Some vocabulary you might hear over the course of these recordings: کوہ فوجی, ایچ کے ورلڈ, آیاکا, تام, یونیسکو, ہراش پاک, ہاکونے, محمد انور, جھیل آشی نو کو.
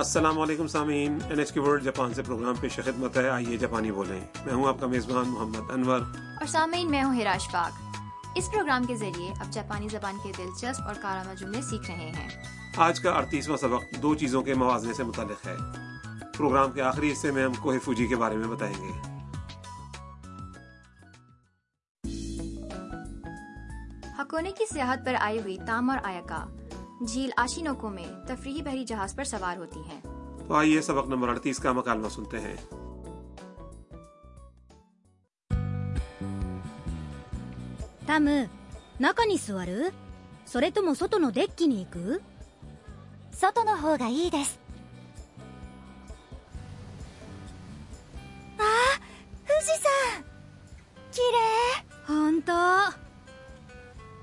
السلام علیکم سامعین، N ایچ کے ورلڈ Japan سے پروگرام پیش خدمت ہے آئیے جاپانی بولیں۔ میں ہوں آپ کا میزبان محمد انور، اور سامعین میں ہوں ہراش پاک۔ اس پروگرام کے ذریعے آپ جاپانی زبان کے دلچسپ اور کارآمد جملے سیکھ رہے ہیں۔ آج کا 38واں سبق دو چیزوں کے موازنے سے متعلق ہے۔ پروگرام کے آخری حصے میں ہم کوہ فوجی کے بارے میں بتائیں گے۔ ہاکونے کی سیاحت پر آئی ہوئی تام اور آیاکا جھیل آشی نو کو میں تفریحی بحری جہاز پر سوار ہوتی ہیں۔ تو آئیے سبق نمبر 38 کا مکالمہ سنتے ہیں۔ تام، ناکا نی سوارو، سورے تومو سوتو نو ڈیکی نی ایکو؟ سوتو نو ہو گا ای دیس۔ آہ، فوجی سان، کیرے، ہونتو،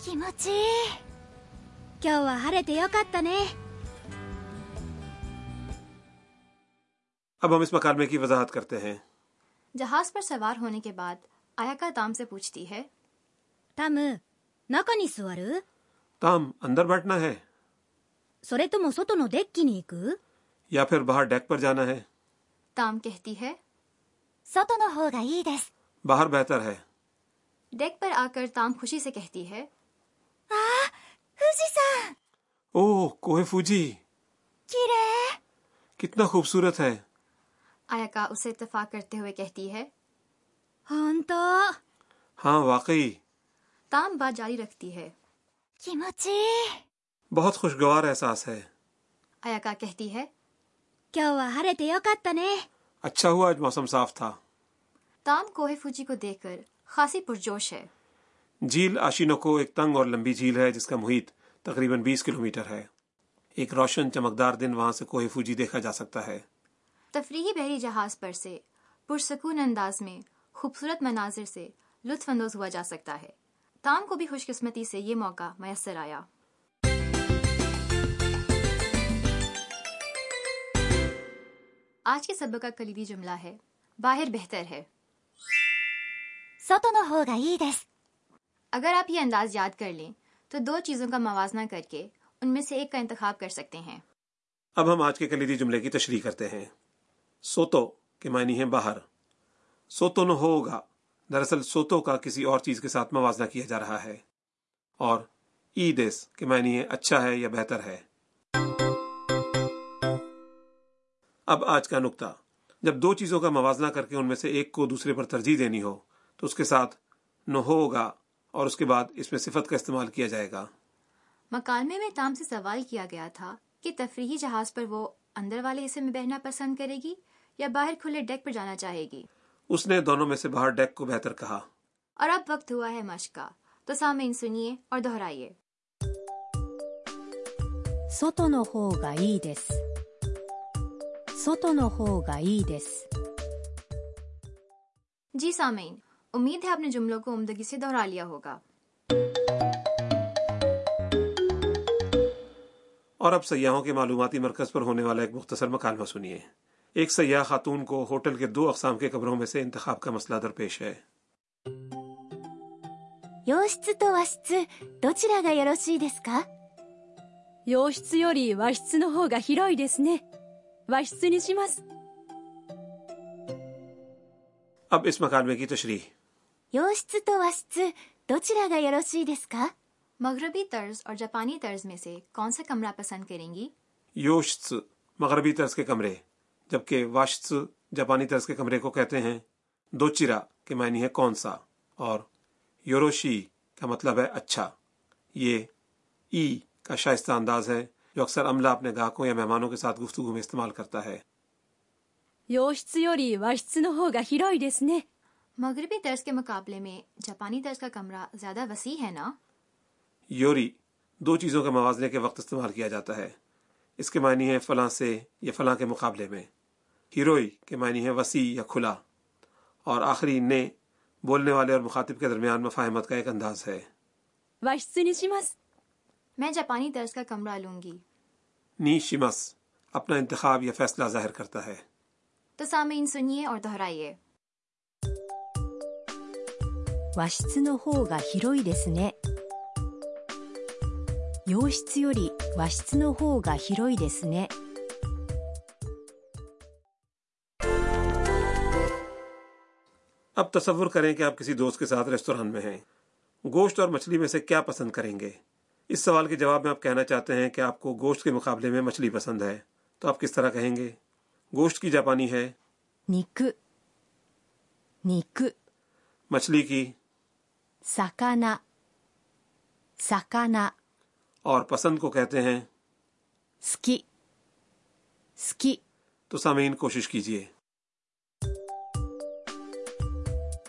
کیموچی ای۔ اب ہم اس مکالمے کی وضاحت کرتے ہیں۔ جہاز پر سوار ہونے کے بعد آیاکا تام سے پوچھتی ہے، تام ناکا نی سوارو؟ تام، اندر بیٹھنا ہے؟ سورے تومو سوتو نو ڈیکی نی ایکو؟ یا پھر باہر ڈیک پر جانا ہے؟ تام کہتی ہے، سوتو نو ہو گا ای دیس، باہر بہتر ہے۔ ڈیک پر آ کر تام خوشی سے کہتی ہے، اوہ، کوہ فوجی کتنا خوبصورت ہے۔ آیاکا اسے اتفاق کرتے ہوئے کہتی ہے، ہاں واقعی۔ تام بات جاری رکھتی ہے، بہت خوشگوار احساس ہے۔ آیاکا کہتی ہے، اچھا ہوا آج موسم صاف تھا۔ تام کوہ فوجی کو دیکھ کر خاصی پرجوش ہے۔ جھیل آشی نو کو ایک تنگ اور لمبی جھیل ہے جس کا محیط تقریباً 20 کلومیٹر ہے۔ ایک روشن چمکدار دن وہاں سے کوہ فوجی دیکھا جا سکتا ہے۔ تفریحی بحری جہاز پر سے پرسکون انداز میں خوبصورت مناظر سے لطف اندوز ہوا جا سکتا ہے۔ تام کو بھی خوش قسمتی سے یہ موقع میسر آیا۔ آج کے سبق کا کلیدی جملہ ہے، باہر بہتر ہے۔ اگر آپ یہ انداز یاد کر لیں تو دو چیزوں کا موازنہ کر کے ان میں سے ایک کا انتخاب کر سکتے ہیں۔ اب ہم آج کے کلیدی جملے کی تشریح کرتے ہیں۔ سوتو کے معنی ہے باہر۔ سوتو نو ہوگا دراصل سوتو کا کسی اور چیز کے ساتھ موازنہ کیا جا رہا ہے، اور ای دیس کے معنی ہے اچھا ہے یا بہتر ہے۔ اب آج کا نکتہ، جب دو چیزوں کا موازنہ کر کے ان میں سے ایک کو دوسرے پر ترجیح دینی ہو تو اس کے ساتھ نو ہوگا اور اس کے بعد اس میں صفت کا استعمال کیا جائے گا۔ مکالمے میں تام سے سوال کیا گیا تھا کہ تفریحی جہاز پر وہ اندر والے حصے میں بہنا پسند کرے گی یا باہر کھلے ڈیک پر جانا چاہے گی۔ اس نے دونوں میں سے باہر ڈیک کو بہتر کہا۔ اور اب وقت ہوا ہے مشق کا، تو سامعین سنیے اور دہرائیے۔ سوتو نو ہوگا ای دیس، سوتو نو ہوگا ای دیس۔ جی سامعین، امید ہے آپ نے جملوں کو عمدگی سے دہرا لیا ہوگا۔ اور اب سیاحوں کے معلوماتی مرکز پر ہونے والا ایک مختصر مکالمہ سنیے۔ ایک سیاح خاتون کو ہوٹل کے 2 اقسام کے کمروں میں سے انتخاب کا مسئلہ درپیش ہے۔ اب اس مکالمے کی تشریح۔ مغربی طرز اور جاپانی طرز میں سے کون سا کمرہ پسند کریں گی؟ یوشتسو مغربی طرز کے کمرے، جبکہ واشتسو جاپانی طرز کے کمرے کو کہتے ہیں۔ دوچرا کے معنی ہے کون سا، اور یوروشی کا مطلب ہے اچھا۔ یہ ای کا شائستہ انداز ہے جو اکثر عملہ اپنے گاہکوں یا مہمانوں کے ساتھ گفتگو میں استعمال کرتا ہے۔ یوشتسو یوری واشتسو نو ہوگا ہیروئی دیسو نے۔ مغربی طرز کے مقابلے میں جاپانی طرز کا کمرہ زیادہ وسیع ہے نا۔ یوری دو چیزوں کے موازنے کے وقت استعمال کیا جاتا ہے۔ اس کے معنی ہے فلاں سے یا فلاں کے مقابلے میں۔ ہیروئی کے معنی ہے وسیع یا کھلا، اور آخری نے بولنے والے اور مخاطب کے درمیان مفاہمت کا ایک انداز ہے۔ میں جاپانی طرز کا کمرہ لوں گی۔ نی شیمس اپنا انتخاب یا فیصلہ ظاہر کرتا ہے۔ تو سامعین سنیے اور دہرائیے۔ واشتسو نو ہوگا ہیروئی دیسو نے۔ یوشتسو یوری واشتسو نو ہوگا ہیروئی دیسو نے۔ اب تصور کریں کہ آپ کسی دوست کے ساتھ ریستوران میں ہیں. گوشت اور مچھلی میں سے کیا پسند کریں گے؟ اس سوال کے جواب میں آپ کہنا چاہتے ہیں کہ آپ کو گوشت کے مقابلے میں مچھلی پسند ہے، تو آپ کس طرح کہیں گے؟ گوشت کی جاپانی ہے نیکو، نیکو. مچھلی کی ساکانا، ساکانا. اور پسند کو کہتے ہیں سکی، سکی. تو سامعین کوشش کیجیے.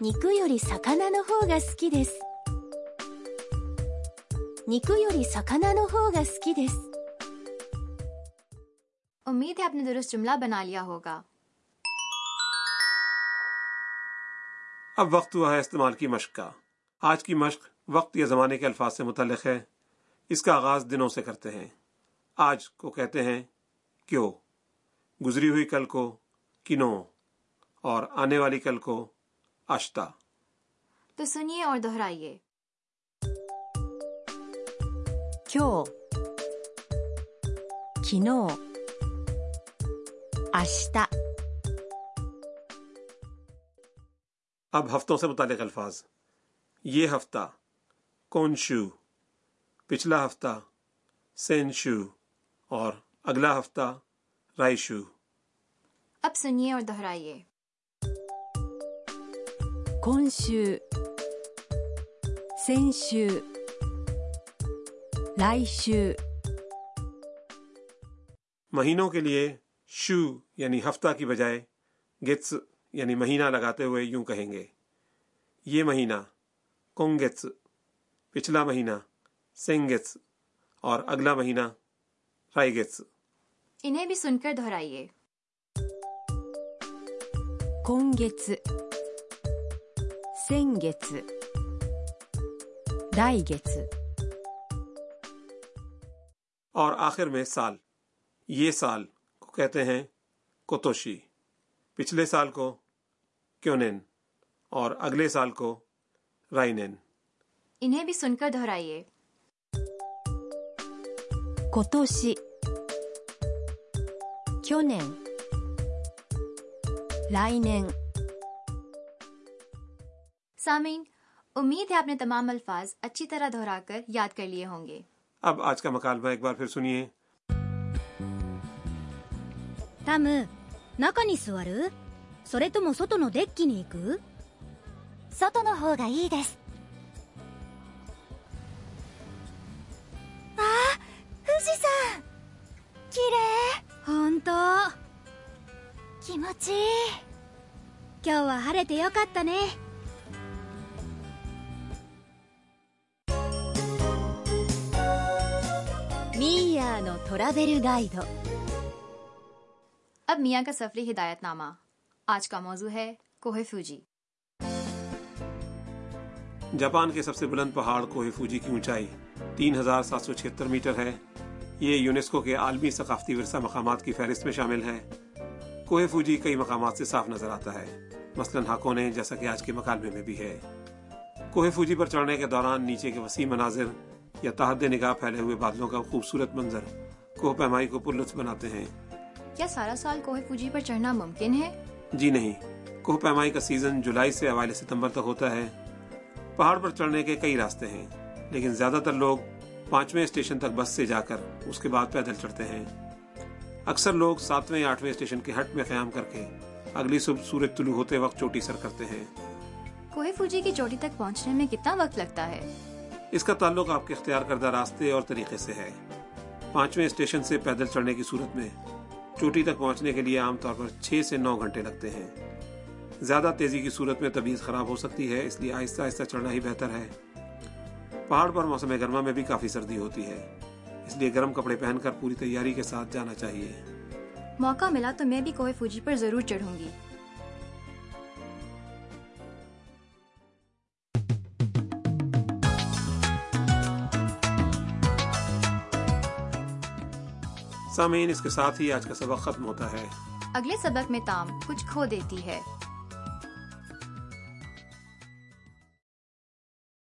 نیکو یوری ساکانا نو ہو گا سکی دیس، نیکو یوری ساکانا نو ہو گا سکی دیس. امید ہے آپ نے درست جملہ بنا لیا ہوگا. اب وقت ہوا ہے استعمال کی مشق کا. آج کی مشق وقت یا زمانے کے الفاظ سے متعلق ہے. اس کا آغاز دنوں سے کرتے ہیں. آج کو کہتے ہیں کیو، گزری ہوئی کل کو کنو، اور آنے والی کل کو آشتا. تو سنیے اور دہرائیے. کیو، کنو، آشتا. اب ہفتوں سے متعلق الفاظ. یہ ہفتہ کونشو، پچھلا ہفتہ سینشو، اور اگلا ہفتہ رائشو. اب سنیے اور دہرائیے. کونشو، سینشو، رائشو. مہینوں کے لیے شو یعنی ہفتہ کی بجائے گیتس یعنی مہینہ لگاتے ہوئے یوں کہیں گے. یہ مہینہ کونگیتس، پچھلا مہینہ سینگیتس، اور اگلا مہینہ رائگیتس. انہیں بھی سن کر دہرائیے. کونگیتس، سینگیتس، رائگیتس. اور آخر میں سال. یہ سال کو کہتے ہیں کوتوشی، پچھلے سال کو کیونین، اور اگلے سال کو رائنین. انہیں بھی سن کر دہرائیے. کوتوشی، کیونین، رائنین. سامعین، امید ہے آپ نے تمام الفاظ اچھی طرح دہرا کر یاد کر لیے ہوں گے. اب آج کا مکالمہ ایک بار پھر سنیے. تام، ناکا نی سوارو، سورے تو مو سوتو نو ڈیکی نی ایکو؟ سوتو نو ہو گا ای دیس. میاں نو ٹراویل گائیڈ. اب میاں کا سفری ہدایت نامہ. آج کا موضوع ہے کوہ فوجی. جاپان کے سب سے بلند پہاڑ کوہ فوجی کی اونچائی 3776 میٹر ہے. یہ یونیسکو کے عالمی ثقافتی ورثہ مقامات کی فہرست میں شامل ہے. کوہ فوجی کئی مقامات سے صاف نظر آتا ہے، مثلاً ہاکونے، جیسا کہ آج کے مکالمے میں بھی ہے. کوہ فوجی پر چڑھنے کے دوران نیچے کے وسیع مناظر یا تحت نگاہ پھیلے ہوئے بادلوں کا خوبصورت منظر کوہ پیمائی کو پر لطف بناتے ہیں. کیا سارا سال کوہ فوجی پر چڑھنا ممکن ہے؟ جی نہیں. کوہ پیمائی کا سیزن جولائی سے اوائل ستمبر تک ہوتا ہے. پہاڑ پر چڑھنے کے کئی راستے ہیں، لیکن زیادہ تر لوگ 5ویں اسٹیشن تک بس سے جا کر اس کے بعد پیدل چڑھتے ہیں. اکثر لوگ 7ویں یا 8ویں اسٹیشن کے ہٹ میں قیام کر کے اگلی صبح سورج طلوع ہوتے وقت چوٹی سر کرتے ہیں. کوہ فوجی کی چوٹی تک پہنچنے میں کتنا وقت لگتا ہے؟ اس کا تعلق آپ کے اختیار کردہ راستے اور طریقے سے ہے. 5ویں اسٹیشن سے پیدل چڑھنے کی صورت میں چوٹی تک پہنچنے کے لیے عام طور پر 6 سے 9 گھنٹے لگتے ہیں. زیادہ تیزی کی صورت میں طبیعت خراب ہو سکتی ہے، اس لیے آہستہ آہستہ چڑھنا ہی بہتر ہے. پہاڑ پر موسم گرما میں بھی کافی سردی ہوتی ہے، اس لیے گرم کپڑے پہن کر پوری تیاری کے ساتھ جانا چاہیے. موقع ملا تو میں بھی کوہ فوجی پر ضرور چڑھوں گی. سامعین، اس کے ساتھ ہی آج کا سبق ختم ہوتا ہے. اگلے سبق میں تام کچھ کھو دیتی ہے.